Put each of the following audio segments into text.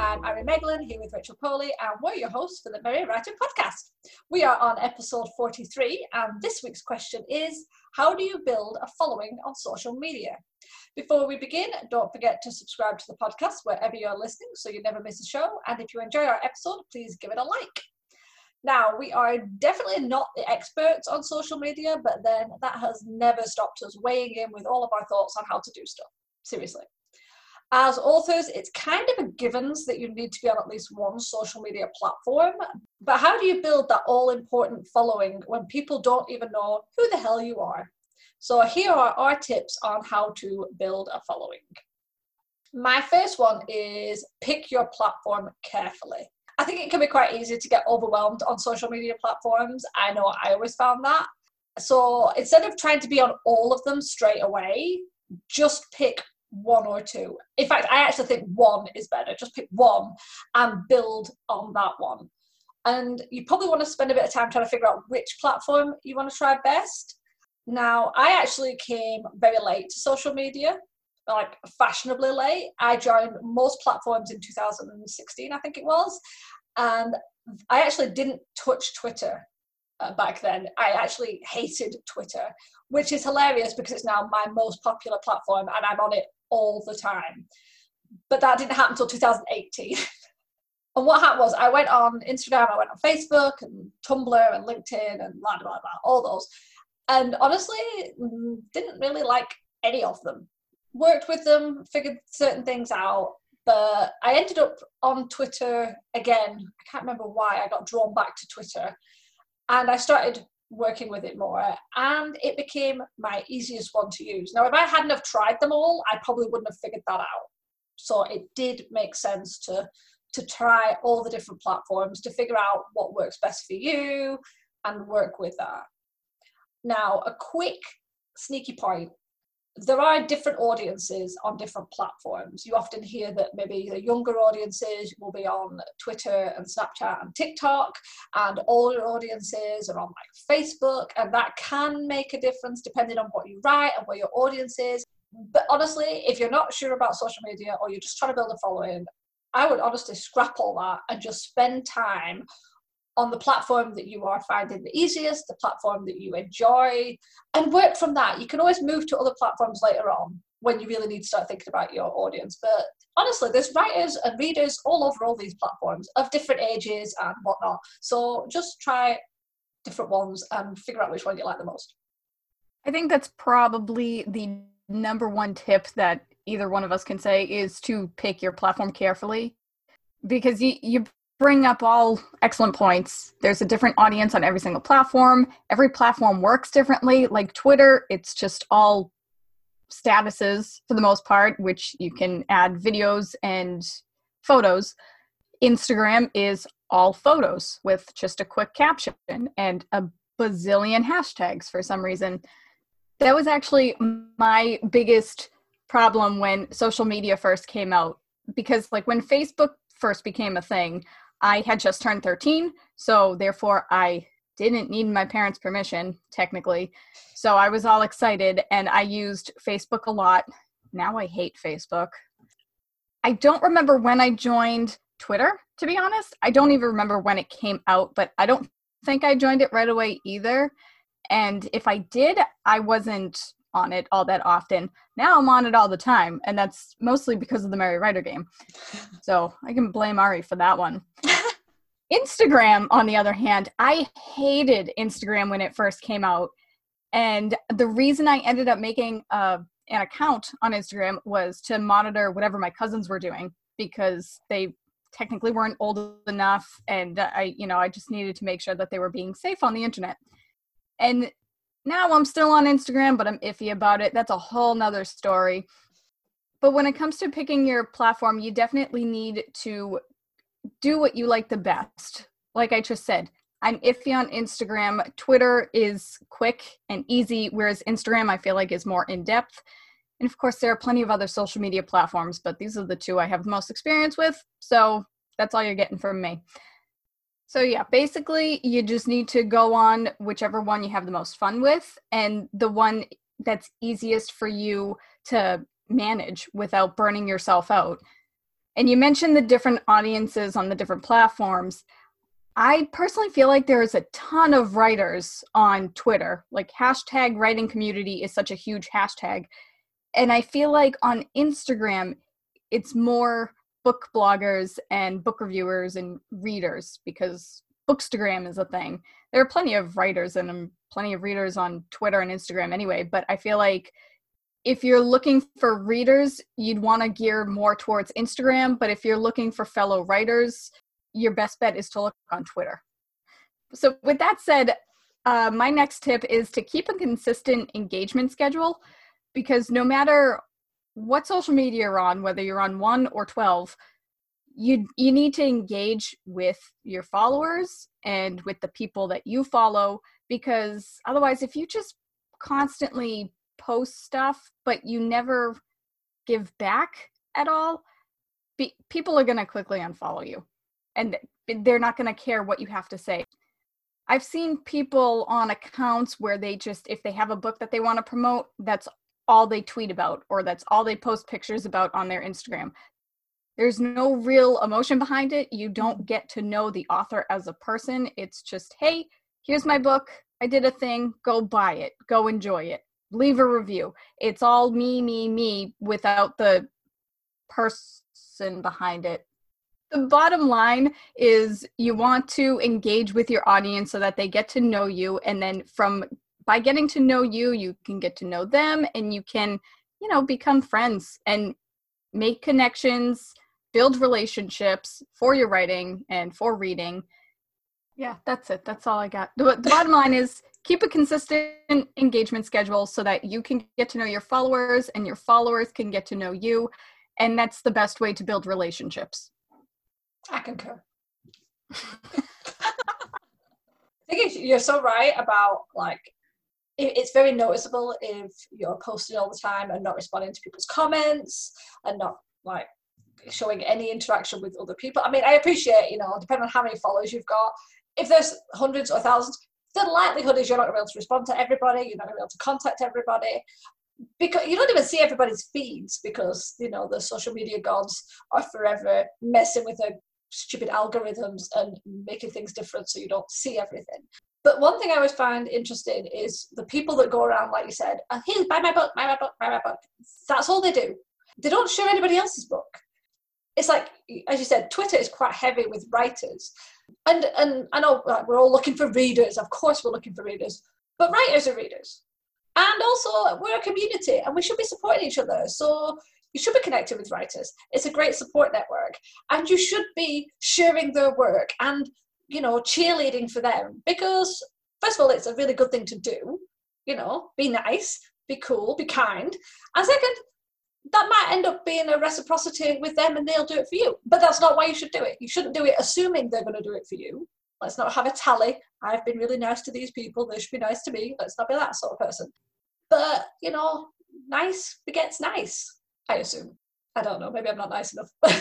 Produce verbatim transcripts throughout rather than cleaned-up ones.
I'm Ari Meglin, here with Rachel Pauley, and we're your hosts for the Merry Writer Podcast. We are on episode forty-three, and this week's question is, how do you build a following on social media? Before we begin, don't forget to subscribe to the podcast wherever you're listening so you never miss a show, and if you enjoy our episode, please give it a like. Now, we are definitely not the experts on social media, but then that has never stopped us weighing in with all of our thoughts on how to do stuff. Seriously. As authors, it's kind of a given that you need to be on at least one social media platform, but how do you build that all-important following when people don't even know who the hell you are? So here are our tips on how to build a following. My first one is pick your platform carefully. I think it can be quite easy to get overwhelmed on social media platforms. I know I always found that. So instead of trying to be on all of them straight away, just pick one or two. In fact, I actually think one is better. Just pick one and build on that one. And you probably want to spend a bit of time trying to figure out which platform you want to try best. Now, I actually came very late to social media. Like fashionably late. I joined most platforms in two thousand sixteen, I think it was, and I actually didn't touch Twitter uh, back then. I actually hated Twitter, which is hilarious because it's now my most popular platform and I'm on it all the time. But that didn't happen until two thousand eighteen. And what happened was I went on Instagram, I went on Facebook and Tumblr and LinkedIn and blah, blah, blah, all those. And honestly, didn't really like any of them. Worked with them, figured certain things out, but I ended up on Twitter again. I can't remember why I got drawn back to Twitter, and I started working with it more, and it became my easiest one to use. Now, if I hadn't have tried them all, I probably wouldn't have figured that out. So it did make sense to, to try all the different platforms to figure out what works best for you and work with that. Now, a quick sneaky point. There are different audiences on different platforms. You often hear that maybe the younger audiences will be on Twitter and Snapchat and TikTok, and older audiences are on like Facebook, and that can make a difference depending on what you write and where your audience is. But honestly, if you're not sure about social media or you're just trying to build a following, I would honestly scrap all that and just spend time on the platform that you are finding the easiest, the platform that you enjoy, and work from that. You can always move to other platforms later on when you really need to start thinking about your audience. But honestly, there's writers and readers all over all these platforms of different ages and whatnot. So just try different ones and figure out which one you like the most. I think that's probably the number one tip that either one of us can say is to pick your platform carefully, because you, you bring up all excellent points. There's a different audience on every single platform. Every platform works differently. Like Twitter, it's just all statuses for the most part, which you can add videos and photos. Instagram is all photos with just a quick caption and a bazillion hashtags for some reason. That was actually my biggest problem when social media first came out, because like when Facebook first became a thing, I had just turned thirteen, so therefore I didn't need my parents' permission, technically. So I was all excited, and I used Facebook a lot. Now I hate Facebook. I don't remember when I joined Twitter, to be honest. I don't even remember when it came out, but I don't think I joined it right away either. And if I did, I wasn't on it all that often. Now I'm on it all the time, and that's mostly because of the Merry Writer game. So I can blame Ari for that one. Instagram, on the other hand, I hated Instagram when it first came out, and the reason I ended up making uh, an account on Instagram was to monitor whatever my cousins were doing, because they technically weren't old enough, and I, you know, I just needed to make sure that they were being safe on the internet. And now I'm still on Instagram, but I'm iffy about it. That's a whole nother story. But when it comes to picking your platform, you definitely need to do what you like the best. Like I just said, I'm iffy on Instagram. Twitter is quick and easy, whereas Instagram, I feel like, is more in-depth. And of course, there are plenty of other social media platforms, but these are the two I have the most experience with. So that's all you're getting from me. So yeah, basically you just need to go on whichever one you have the most fun with and the one that's easiest for you to manage without burning yourself out. And you mentioned the different audiences on the different platforms. I personally feel like there is a ton of writers on Twitter. Like hashtag writing community is such a huge hashtag. And I feel like on Instagram, it's more book bloggers and book reviewers and readers because Bookstagram is a thing. There are plenty of writers and plenty of readers on Twitter and Instagram anyway, but I feel like if you're looking for readers, you'd want to gear more towards Instagram, but if you're looking for fellow writers, your best bet is to look on Twitter. So with that said, uh, my next tip is to keep a consistent engagement schedule, because no matter what social media you're on, whether you're on one or twelve, you you need to engage with your followers and with the people that you follow, because otherwise if you just constantly post stuff but you never give back at all, be, people are going to quickly unfollow you and they're not going to care what you have to say. I've seen people on accounts where they just, if they have a book that they want to promote, that's all they tweet about, or that's all they post pictures about on their Instagram. There's no real emotion behind it. You don't get to know the author as a person. It's just, hey, here's my book. I did a thing. Go buy it. Go enjoy it. Leave a review. It's all me, me, me without the person behind it. The bottom line is you want to engage with your audience so that they get to know you. And then from by getting to know you, you can get to know them and you can, you know, become friends and make connections, build relationships for your writing and for reading. Yeah, that's it. That's all I got. The, the bottom line is keep a consistent engagement schedule so that you can get to know your followers and your followers can get to know you. And that's the best way to build relationships. I concur. I think you're so right about, like, it's very noticeable if you're posting all the time and not responding to people's comments and not, like, showing any interaction with other people. I mean, I appreciate, you know, depending on how many followers you've got, if there's hundreds or thousands, the likelihood is you're not going to be able to respond to everybody, you're not going to be able to contact everybody, because you don't even see everybody's feeds because, you know, the social media gods are forever messing with their stupid algorithms and making things different so you don't see everything. But one thing I always find interesting is the people that go around, like you said, oh, here, buy my book, buy my book, buy my book. That's all they do. They don't share anybody else's book. It's like, as you said, Twitter is quite heavy with writers. And and I know, like, we're all looking for readers. Of course we're looking for readers. But writers are readers. And also, we're a community and we should be supporting each other. So you should be connected with writers. It's a great support network. And you should be sharing their work and, you know, cheerleading for them, because first of all, it's a really good thing to do, you know, be nice, be cool, be kind. And second, that might end up being a reciprocity with them and they'll do it for you. But that's not why you should do it. You shouldn't do it assuming they're going to do it for you. Let's not have a tally. I've been really nice to these people. They should be nice to me. Let's not be that sort of person. But, you know, nice begets nice, I assume. I don't know. Maybe I'm not nice enough. But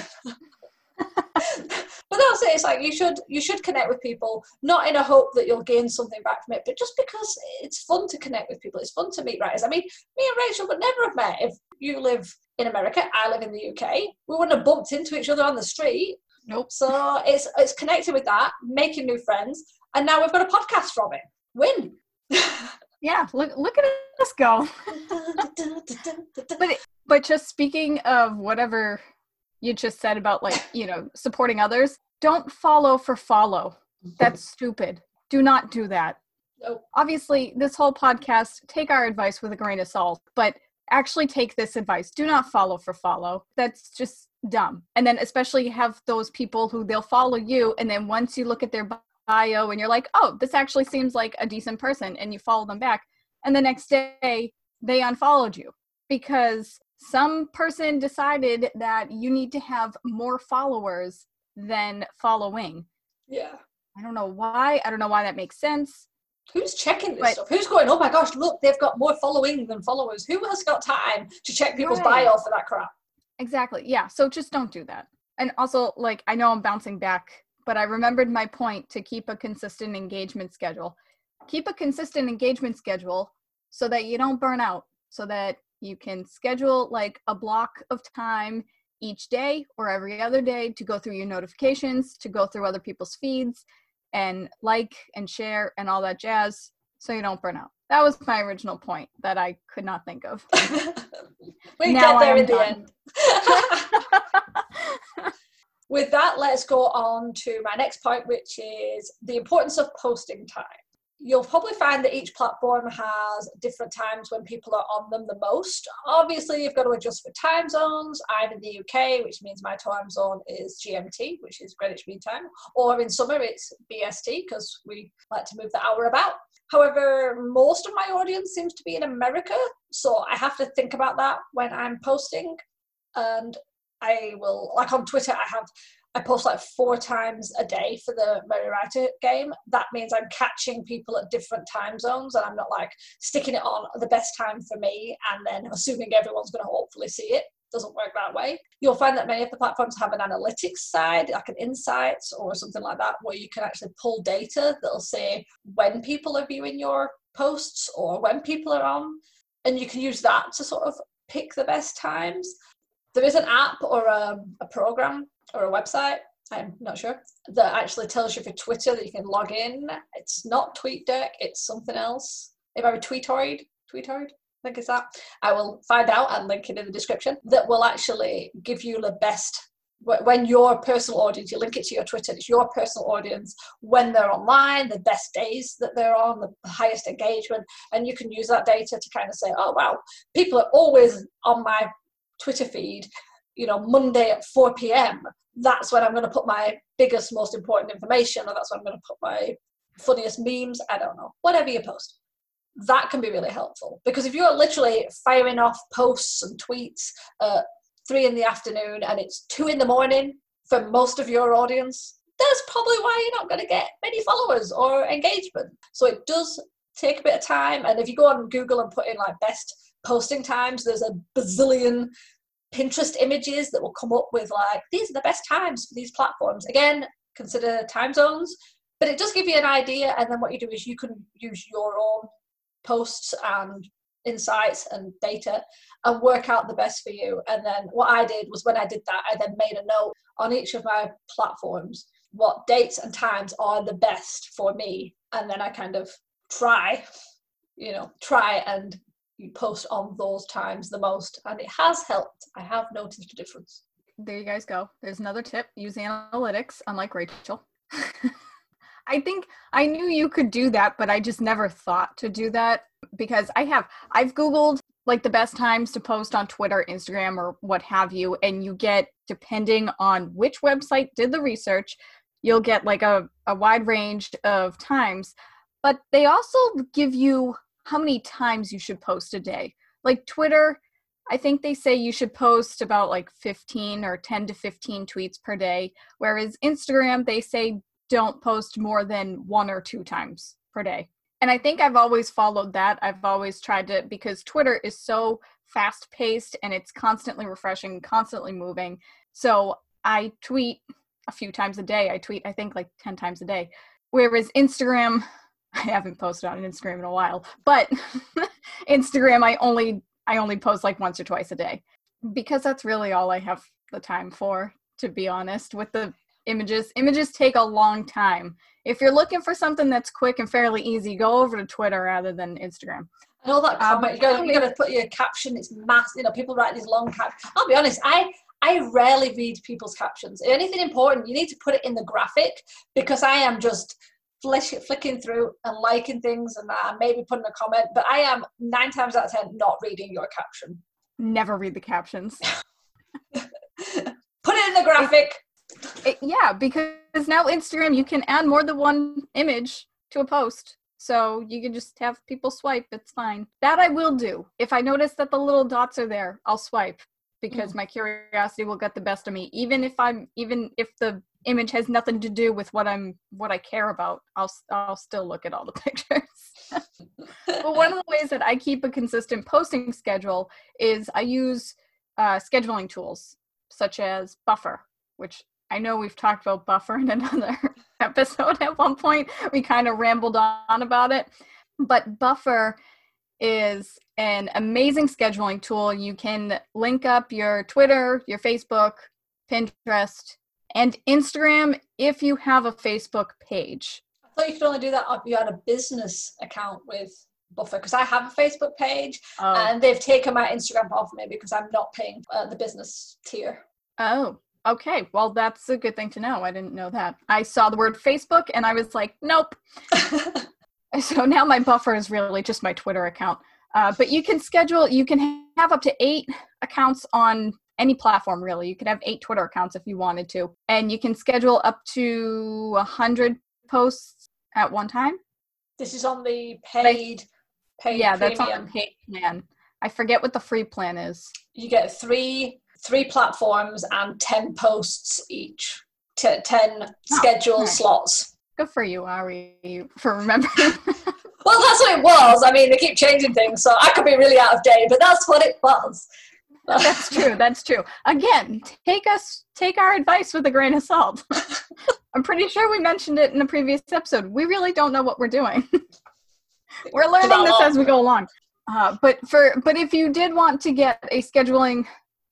that's it. It's like you should you should connect with people, not in a hope that you'll gain something back from it, but just because it's fun to connect with people. It's fun to meet writers. I mean, me and Rachel would never have met if you live in America, I live in the U K. We wouldn't have bumped into each other on the street. Nope. So it's it's connecting with that, making new friends, and now we've got a podcast from it. Win. Yeah, look look at us go. but but just speaking of whatever you just said about, like, you know, supporting others, don't follow for follow. That's stupid. Do not do that. Nope. Obviously, this whole podcast, take our advice with a grain of salt, but actually take this advice. Do not follow for follow. That's just dumb. And then especially have those people who they'll follow you. And then once you look at their bio and you're like, oh, this actually seems like a decent person, and you follow them back. And the next day they unfollowed you because some person decided that you need to have more followers than following. Yeah. I don't know why. I don't know why that makes sense. Who's checking this but, stuff? Who's going, oh my gosh, look, they've got more following than followers. Who has got time to check people's right. bio for that crap? Exactly. Yeah. So just don't do that. And also, like, I know I'm bouncing back, but I remembered my point to keep a consistent engagement schedule. Keep a consistent engagement schedule so that you don't burn out, so that you can schedule like a block of time each day or every other day to go through your notifications, to go through other people's feeds and like and share and all that jazz so you don't burn out. That was my original point that I could not think of. We got there at the end. With that, let's go on to my next point, which is the importance of posting time. You'll probably find that each platform has different times when people are on them the most. Obviously, you've got to adjust for time zones. I'm in the U K, which means my time zone is G M T, which is Greenwich Mean Time, or in summer it's B S T because we like to move the hour about. However, most of my audience seems to be in America, so I have to think about that when I'm posting. And I will, like on Twitter, I have I post like four times a day for the Merry Writer game. That means I'm catching people at different time zones and I'm not like sticking it on the best time for me and then assuming everyone's going to hopefully see it. Doesn't work that way. You'll find that many of the platforms have an analytics side, like an insights or something like that, where you can actually pull data that'll say when people are viewing your posts or when people are on. And you can use that to sort of pick the best times. There is an app or a, a program or a website, I'm not sure, that actually tells you for Twitter that you can log in. It's not TweetDeck, it's something else. It might be Tweetoid, Tweetoid, I think it's that. I will find out and link it in the description. That will actually give you the best, when your personal audience, you link it to your Twitter, it's your personal audience, when they're online, the best days that they're on, the highest engagement, and you can use that data to kind of say, oh, wow, people are always on my Twitter feed, you know, Monday at four p.m. That's when I'm going to put my biggest, most important information, or that's when I'm going to put my funniest memes, I don't know, whatever you post. That can be really helpful, because if you're literally firing off posts and tweets at three in the afternoon and it's two in the morning for most of your audience, that's probably why you're not going to get many followers or engagement. So it does take a bit of time. And if you go on Google and put in like best posting times, there's a bazillion Pinterest images that will come up with like, these are the best times for these platforms. Again, consider time zones, but it does give you an idea. And then what you do is you can use your own posts and insights and data and work out the best for you. And then what I did was when I did that, I then made a note on each of my platforms, what dates and times are the best for me. And then I kind of try, you know, try and you post on those times the most, and it has helped. I have noticed a difference. There you guys go. There's another tip. Use analytics, unlike Rachel. I think I knew you could do that, but I just never thought to do that because I have, I've Googled like the best times to post on Twitter, Instagram, or what have you. And you get, depending on which website did the research, you'll get like a, a wide range of times, but they also give you how many times you should post a day. Like Twitter, I think they say you should post about like fifteen or ten to fifteen tweets per day, whereas Instagram, they say don't post more than one or two times per day. And I think I've always followed that. I've always tried to, because Twitter is so fast-paced and it's constantly refreshing, constantly moving. So I tweet a few times a day. I tweet, I think, like ten times a day, whereas Instagram, I haven't posted on Instagram in a while, but Instagram, I only, I only post like once or twice a day because that's really all I have the time for, to be honest, with the images. Images take a long time. If you're looking for something that's quick and fairly easy, go over to Twitter rather than Instagram. And all that comment, um, you gotta, you gotta put your caption, it's massive, you know, people write these long captions. I'll be honest, I... I rarely read people's captions. If anything important, you need to put it in the graphic, because I am just flicking through and liking things and that, and maybe putting a comment, but I am nine times out of ten not reading your caption. Never read the captions. Put it in the graphic. It, it, yeah, because now Instagram, you can add more than one image to a post. So you can just have people swipe. It's fine. That I will do. If I notice that the little dots are there, I'll swipe, because mm. my curiosity will get the best of me. Even if I'm, even if the image has nothing to do with what I'm, what I care about, I'll, I'll still look at all the pictures. But one of the ways that I keep a consistent posting schedule is I use uh, scheduling tools such as Buffer, which I know we've talked about Buffer in another episode at one point. We kind of rambled on about it, but Buffer is an amazing scheduling tool. You can link up your Twitter, your Facebook, Pinterest, and Instagram if you have a Facebook page. I thought you could only do that if you had a business account with Buffer, because I have a Facebook page oh. and they've taken my Instagram off me because I'm not paying uh, the business tier. Oh, okay. Well, that's a good thing to know. I didn't know that. I saw the word Facebook and I was like, nope. So now my Buffer is really just my Twitter account. Uh, but you can schedule, you can have up to eight accounts on any platform, really. You could have eight Twitter accounts if you wanted to. And you can schedule up to one hundred posts at one time. This is on the paid, paid yeah, premium. That's on the paid plan. I forget what the free plan is. You get three three platforms and ten posts each, T- ten oh, scheduled nice. slots. Good for you, Ari, for remembering. Well, that's what it was. I mean, they keep changing things, so I could be really out of date, but that's what it was. That's true. That's true. Again, take us, take our advice with a grain of salt. I'm pretty sure we mentioned it in a previous episode. We really don't know what we're doing. We're learning this as we go along. Uh, but for, but if you did want to get a scheduling,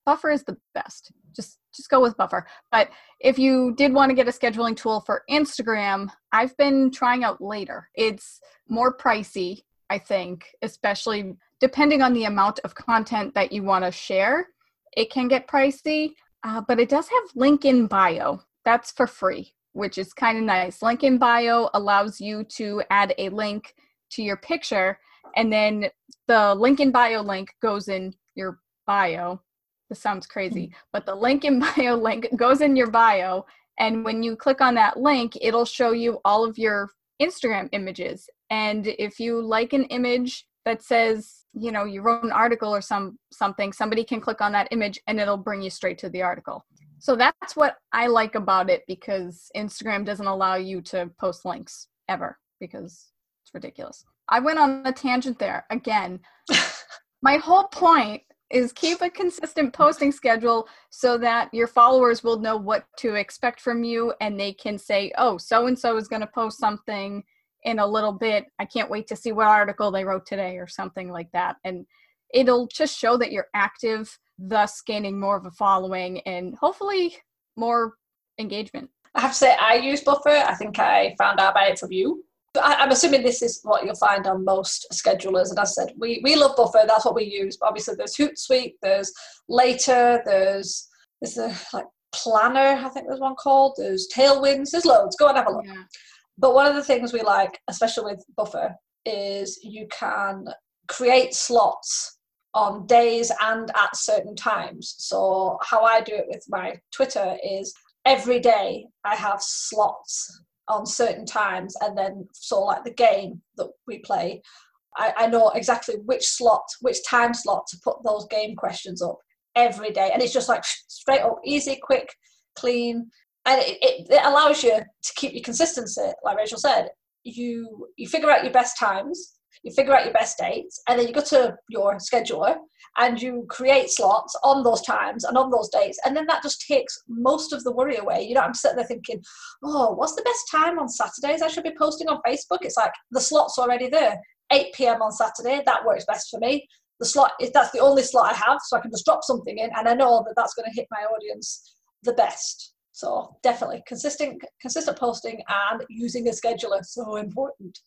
Buffer is the best. Just, just go with Buffer. But if you did want to get a scheduling tool for Instagram, I've been trying out Later. It's more pricey, I think, especially depending on the amount of content that you want to share. It can get pricey, uh, but it does have link in bio. That's for free, which is kind of nice. Link in bio allows you to add a link to your picture, and then the link in bio link goes in your bio. This sounds crazy, but the link in bio link goes in your bio, and when you click on that link, it'll show you all of your Instagram images. And if you like an image that says, you know, you wrote an article or some something, somebody can click on that image and it'll bring you straight to the article. So that's what I like about it, because Instagram doesn't allow you to post links ever, because it's ridiculous. I went on a tangent there again. My whole point is keep a consistent posting schedule so that your followers will know what to expect from you, and they can say, oh, so-and-so is going to post something in a little bit. I can't wait to see what article they wrote today or something like that. And it'll just show that you're active, thus gaining more of a following and hopefully more engagement. I have to say, I use Buffer. I think I found out about it from you. I, I'm assuming this is what you'll find on most schedulers. And as I said, we, we love Buffer. That's what we use. But obviously, there's Hootsuite, there's Later, there's, there's a like Planner, I think there's one called. There's Tailwinds. There's loads. Go and have a look. Yeah. But one of the things we like, especially with Buffer, is you can create slots on days and at certain times. So how I do it with my Twitter is every day I have slots on certain times, and then so like the game that we play, I, I know exactly which slot, which time slot to put those game questions up every day. And it's just like straight up, easy, quick, clean. And it, it, it allows you to keep your consistency. Like Rachel said, you you figure out your best times, you figure out your best dates, and then you go to your scheduler and you create slots on those times and on those dates. And then that just takes most of the worry away. You don't have to sit there thinking, oh, what's the best time on Saturdays I should be posting on Facebook? It's like the slot's already there. eight p.m. on Saturday, that works best for me. The slot, is that's the only slot I have, so I can just drop something in, and I know that that's going to hit my audience the best. So definitely consistent, consistent posting and using a scheduler is so important.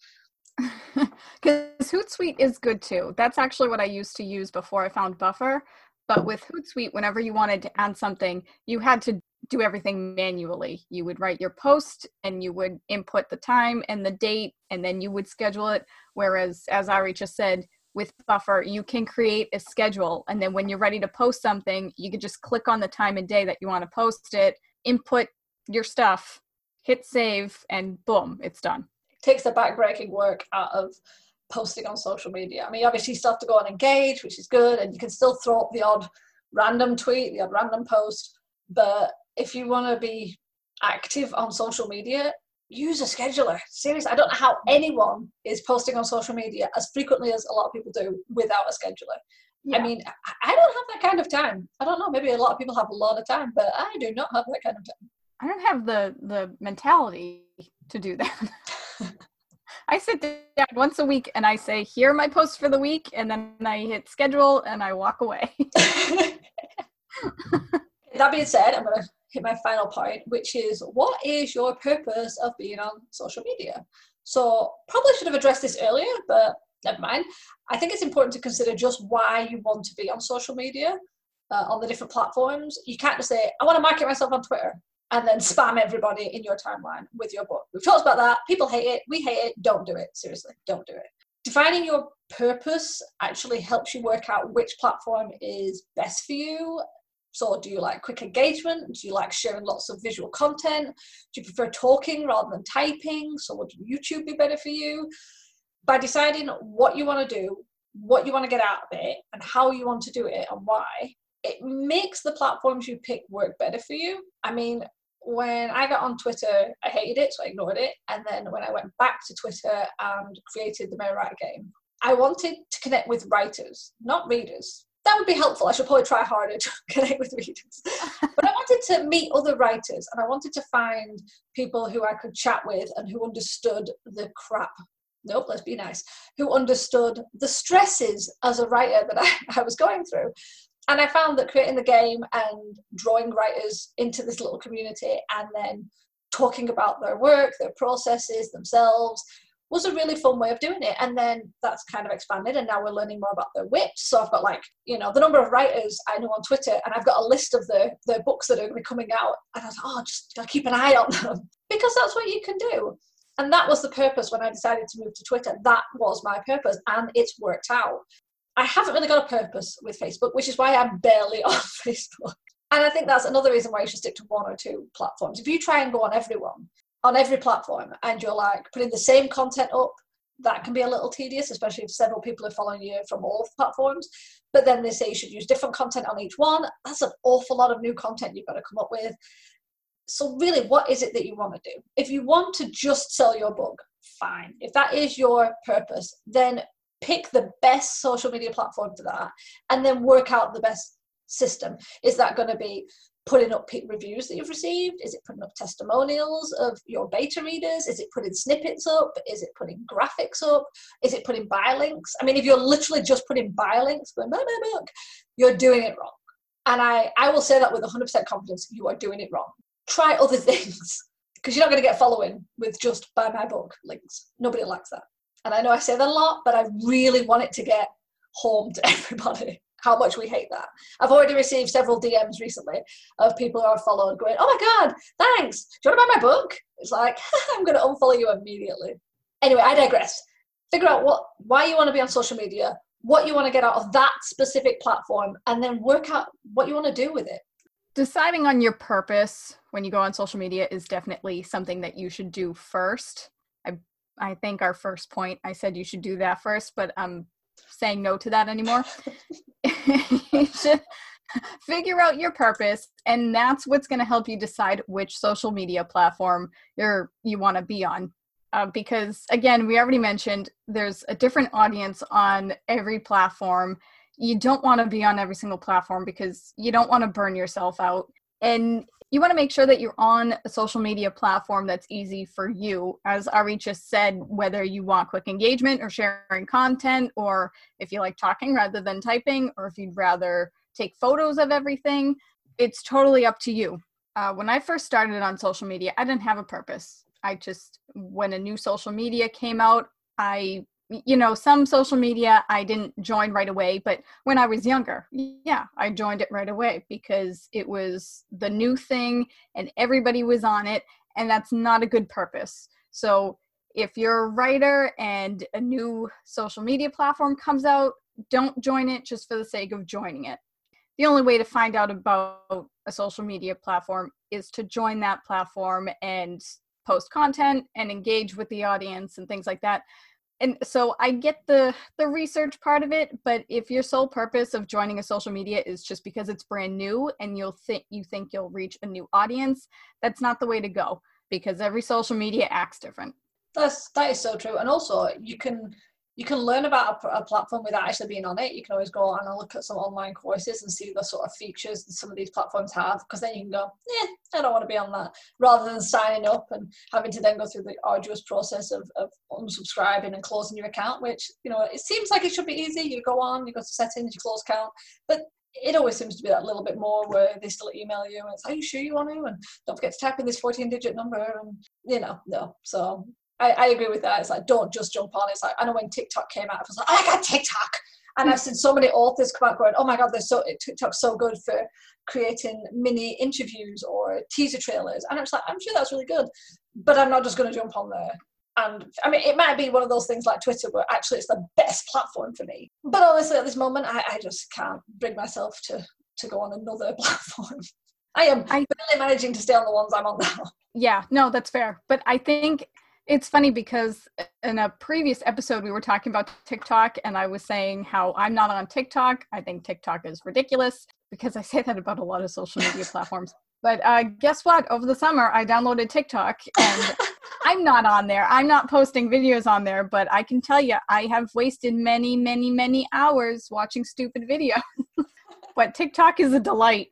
Because Hootsuite is good too. That's actually what I used to use before I found Buffer. But with Hootsuite, whenever you wanted to add something, you had to do everything manually. You would write your post and you would input the time and the date, and then you would schedule it. Whereas, as Ari just said, with Buffer, you can create a schedule. And then when you're ready to post something, you can just click on the time and day that you want to post it, input your stuff, hit save, and boom, it's done. It takes the back-breaking work out of posting on social media. I mean, obviously you still have to go and engage, which is good, and you can still throw up the odd random tweet, the odd random post, but if you want to be active on social media, use a scheduler. Seriously, I don't know how anyone is posting on social media as frequently as a lot of people do without a scheduler. Yeah. I mean, I don't have that kind of time. I don't know. Maybe a lot of people have a lot of time, but I do not have that kind of time. I don't have the, the mentality to do that. I sit down once a week and I say, here are my posts for the week. And then I hit schedule and I walk away. That being said, I'm going to hit my final point, which is, what is your purpose of being on social media? So probably should have addressed this earlier, but never mind. I think it's important to consider just why you want to be on social media, uh, on the different platforms. You can't just say, I want to market myself on Twitter, and then spam everybody in your timeline with your book. We've talked about that. People hate it. We hate it. Don't do it. Seriously, don't do it. Defining your purpose actually helps you work out which platform is best for you. So do you like quick engagement? Do you like sharing lots of visual content? Do you prefer talking rather than typing? So would YouTube be better for you? By deciding what you want to do, what you want to get out of it, and how you want to do it and why, it makes the platforms you pick work better for you. I mean, when I got on Twitter, I hated it, so I ignored it. And then when I went back to Twitter and created the Merry Writer game, I wanted to connect with writers, not readers. That would be helpful. I should probably try harder to connect with readers. But I wanted to meet other writers, and I wanted to find people who I could chat with and who understood the crap. Nope, let's be nice. Who understood the stresses as a writer that I, I was going through. And I found that creating the game and drawing writers into this little community and then talking about their work, their processes, themselves, was a really fun way of doing it. And then that's kind of expanded, and now we're learning more about their whips. So I've got, like, you know, the number of writers I know on Twitter, and I've got a list of the, the books that are going to be coming out. And I was like, oh, just gotta keep an eye on them, because that's what you can do. And that was the purpose when I decided to move to Twitter. That was my purpose, and it's worked out. I haven't really got a purpose with Facebook, which is why I'm barely on Facebook. And I think that's another reason why you should stick to one or two platforms. If you try and go on everyone, on every platform, and you're like putting the same content up, that can be a little tedious, especially if several people are following you from all platforms. But then they say you should use different content on each one. That's an awful lot of new content you've got to come up with. So really, what is it that you want to do? If you want to just sell your book, fine. If that is your purpose, then pick the best social media platform for that, and then work out the best system. Is that going to be putting up reviews that you've received? Is it putting up testimonials of your beta readers? Is it putting snippets up? Is it putting graphics up? Is it putting buy links? I mean, if you're literally just putting buy links, going, blah, blah, blah, you're doing it wrong. And I, I will say that with one hundred percent confidence, you are doing it wrong. Try other things, because you're not going to get following with just buy my book links. Nobody likes that. And I know I say that a lot, but I really want it to get home to everybody, how much we hate that. I've already received several D Ms recently of people who are followed going, oh my God, thanks. Do you want to buy my book? It's like, I'm going to unfollow you immediately. Anyway, I digress. Figure out what, why you want to be on social media, what you want to get out of that specific platform, and then work out what you want to do with it. Deciding on your purpose when you go on social media is definitely something that you should do first. I I think our first point, I said you should do that first, but I'm saying no to that anymore. You should figure out your purpose, and that's what's going to help you decide which social media platform you're, you want to be on. Uh, because again, we already mentioned there's a different audience on every platform. You don't want to be on every single platform because you don't want to burn yourself out. And you want to make sure that you're on a social media platform that's easy for you. As Ari just said, whether you want quick engagement or sharing content, or if you like talking rather than typing, or if you'd rather take photos of everything, it's totally up to you. Uh, when I first started on social media, I didn't have a purpose. I just, when a new social media came out, I, you know, some social media I didn't join right away, but when I was younger, yeah, I joined it right away because it was the new thing and everybody was on it, and that's not a good purpose. So if you're a writer and a new social media platform comes out, don't join it just for the sake of joining it. The only way to find out about a social media platform is to join that platform and post content and engage with the audience and things like that. And so I get the, the research part of it, but if your sole purpose of joining a social media is just because it's brand new and you'll think you think you'll reach a new audience, that's not the way to go, because every social media acts different. That's, that is so true. And also you can, you can learn about a, a platform without actually being on it. You can always go and look at some online courses and see the sort of features that some of these platforms have, because then you can go, eh, I don't want to be on that, rather than signing up and having to then go through the arduous process of, of unsubscribing and closing your account, which, you know, it seems like it should be easy. You go on, you go to settings, you close account, but it always seems to be that little bit more where they still email you and say, are you sure you want to? And don't forget to type in this fourteen digit number, and, you know, no. So I, I agree with that. It's like, don't just jump on. It's like, I know when TikTok came out, I was like, I got TikTok. And I've seen so many authors come out going, oh my God, they're so, TikTok's so good for creating mini interviews or teaser trailers. And I was like, I'm sure that's really good, but I'm not just going to jump on there. And I mean, it might be one of those things like Twitter, but actually it's the best platform for me. But honestly, at this moment, I, I just can't bring myself to, to go on another platform. I am I, barely managing to stay on the ones I'm on now. Yeah, no, that's fair. But I think it's funny because in a previous episode, we were talking about TikTok, and I was saying how I'm not on TikTok. I think TikTok is ridiculous, because I say that about a lot of social media platforms. But uh, guess what? Over the summer, I downloaded TikTok, and I'm not on there. I'm not posting videos on there, but I can tell you, I have wasted many, many, many hours watching stupid videos. But TikTok is a delight.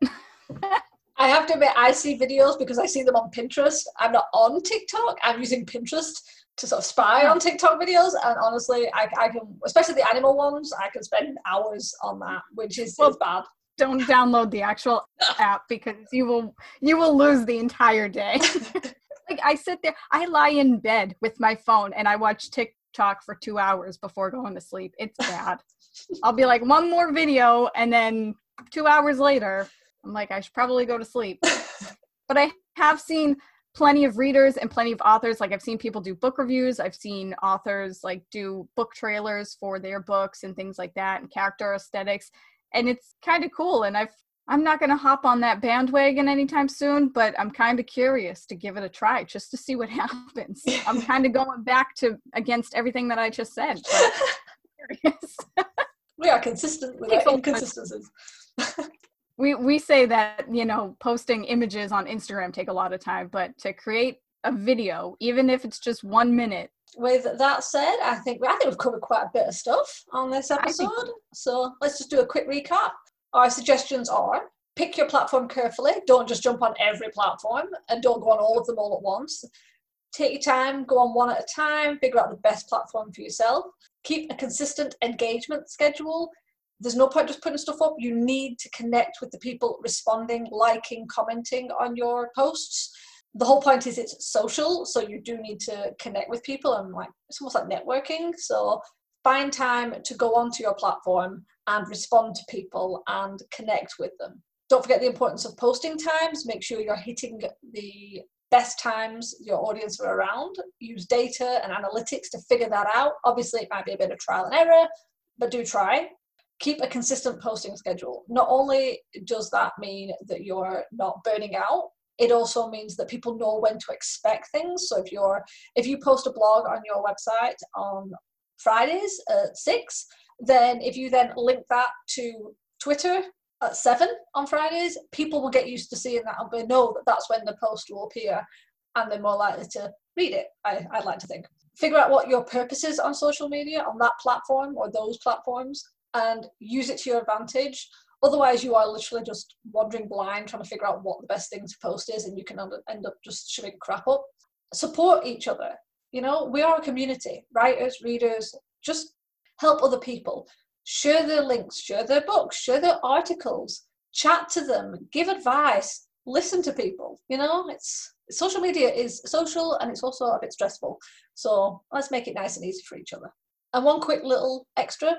I have to admit, I see videos because I see them on Pinterest. I'm not on TikTok. I'm using Pinterest to sort of spy on TikTok videos. And honestly, I, I can, especially the animal ones, I can spend hours on that, which is, well, is bad. Don't download the actual app, because you will you will lose the entire day. Like, I sit there, I lie in bed with my phone and I watch TikTok for two hours before going to sleep. It's bad. I'll be like, one more video, and then two hours later, I'm like, I should probably go to sleep. But I have seen plenty of readers and plenty of authors. Like, I've seen people do book reviews. I've seen authors like do book trailers for their books and things like that, and character aesthetics. And it's kind of cool. And I've, I'm not going to hop on that bandwagon anytime soon, but I'm kind of curious to give it a try just to see what happens. I'm kind of going back to against everything that I just said. We are consistent with our inconsistencies. We, we say that, you know, posting images on Instagram take a lot of time, but to create a video, even if it's just one minute. With that said, I think I think we've covered quite a bit of stuff on this episode. Think- so let's just do a quick recap. Our suggestions are, pick your platform carefully. Don't just jump on every platform, and don't go on all of them all at once. Take your time, go on one at a time, figure out the best platform for yourself. Keep a consistent engagement schedule. There's no point just putting stuff up. You need to connect with the people responding, liking, commenting on your posts. The whole point is it's social, so you do need to connect with people, and like it's almost like networking. So find time to go onto your platform and respond to people and connect with them. Don't forget the importance of posting times. Make sure you're hitting the best times your audience are around. Use data and analytics to figure that out. Obviously, it might be a bit of trial and error, but do try. Keep a consistent posting schedule. Not only does that mean that you're not burning out, it also means that people know when to expect things. So if you're, if you post a blog on your website on Fridays at six, then if you then link that to Twitter at seven on Fridays, people will get used to seeing that and they know that that's when the post will appear, and they're more likely to read it, I, I'd like to think. Figure out what your purpose is on social media, on that platform or those platforms, and use it to your advantage. Otherwise, you are literally just wandering blind, trying to figure out what the best thing to post is, and you can end up just shoving crap up. Support each other. You know, we are a community. Writers, readers, just help other people. Share their links, share their books, share their articles, chat to them, give advice, listen to people. You know, it's social media is social, and it's also a bit stressful. So let's make it nice and easy for each other. And one quick little extra,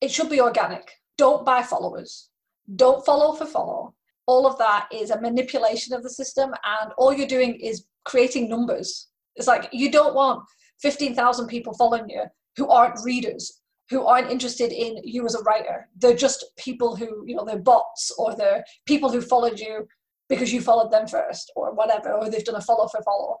it should be organic. Don't buy followers. Don't follow for follow. All of that is a manipulation of the system, and all you're doing is creating numbers. It's like, you don't want fifteen thousand people following you who aren't readers, who aren't interested in you as a writer. They're just people who, you know, they're bots, or they're people who followed you because you followed them first, or whatever, or they've done a follow for follow.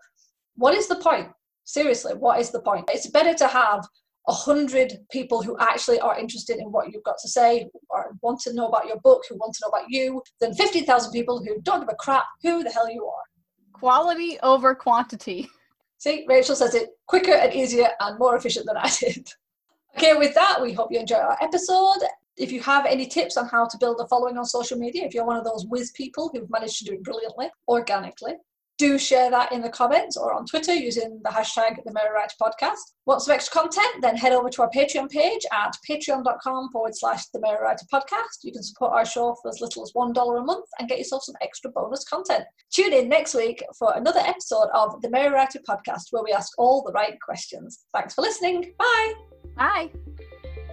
What is the point? Seriously, what is the point? It's better to have a hundred people who actually are interested in what you've got to say, or want to know about your book, who want to know about you, than fifteen thousand people who don't give a crap who the hell you are. Quality over quantity. See, Rachel says it quicker and easier and more efficient than I did. Okay, with that, we hope you enjoy our episode. If you have any tips on how to build a following on social media, if you're one of those whiz people who've managed to do it brilliantly, organically, do share that in the comments or on Twitter using the hashtag The Merry Writer Podcast. Want some extra content? Then head over to our Patreon page at patreon.com forward slash The Merry Writer Podcast. You can support our show for as little as one dollar a month and get yourself some extra bonus content. Tune in next week for another episode of The Merry Writer Podcast, where we ask all the right questions. Thanks for listening. Bye. Bye.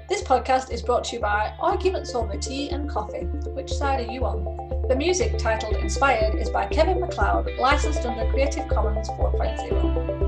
This podcast is brought to you by Arguments Over Tea and Coffee. Which side are you on? The music, titled Inspired, is by Kevin MacLeod, licensed under Creative Commons four point oh.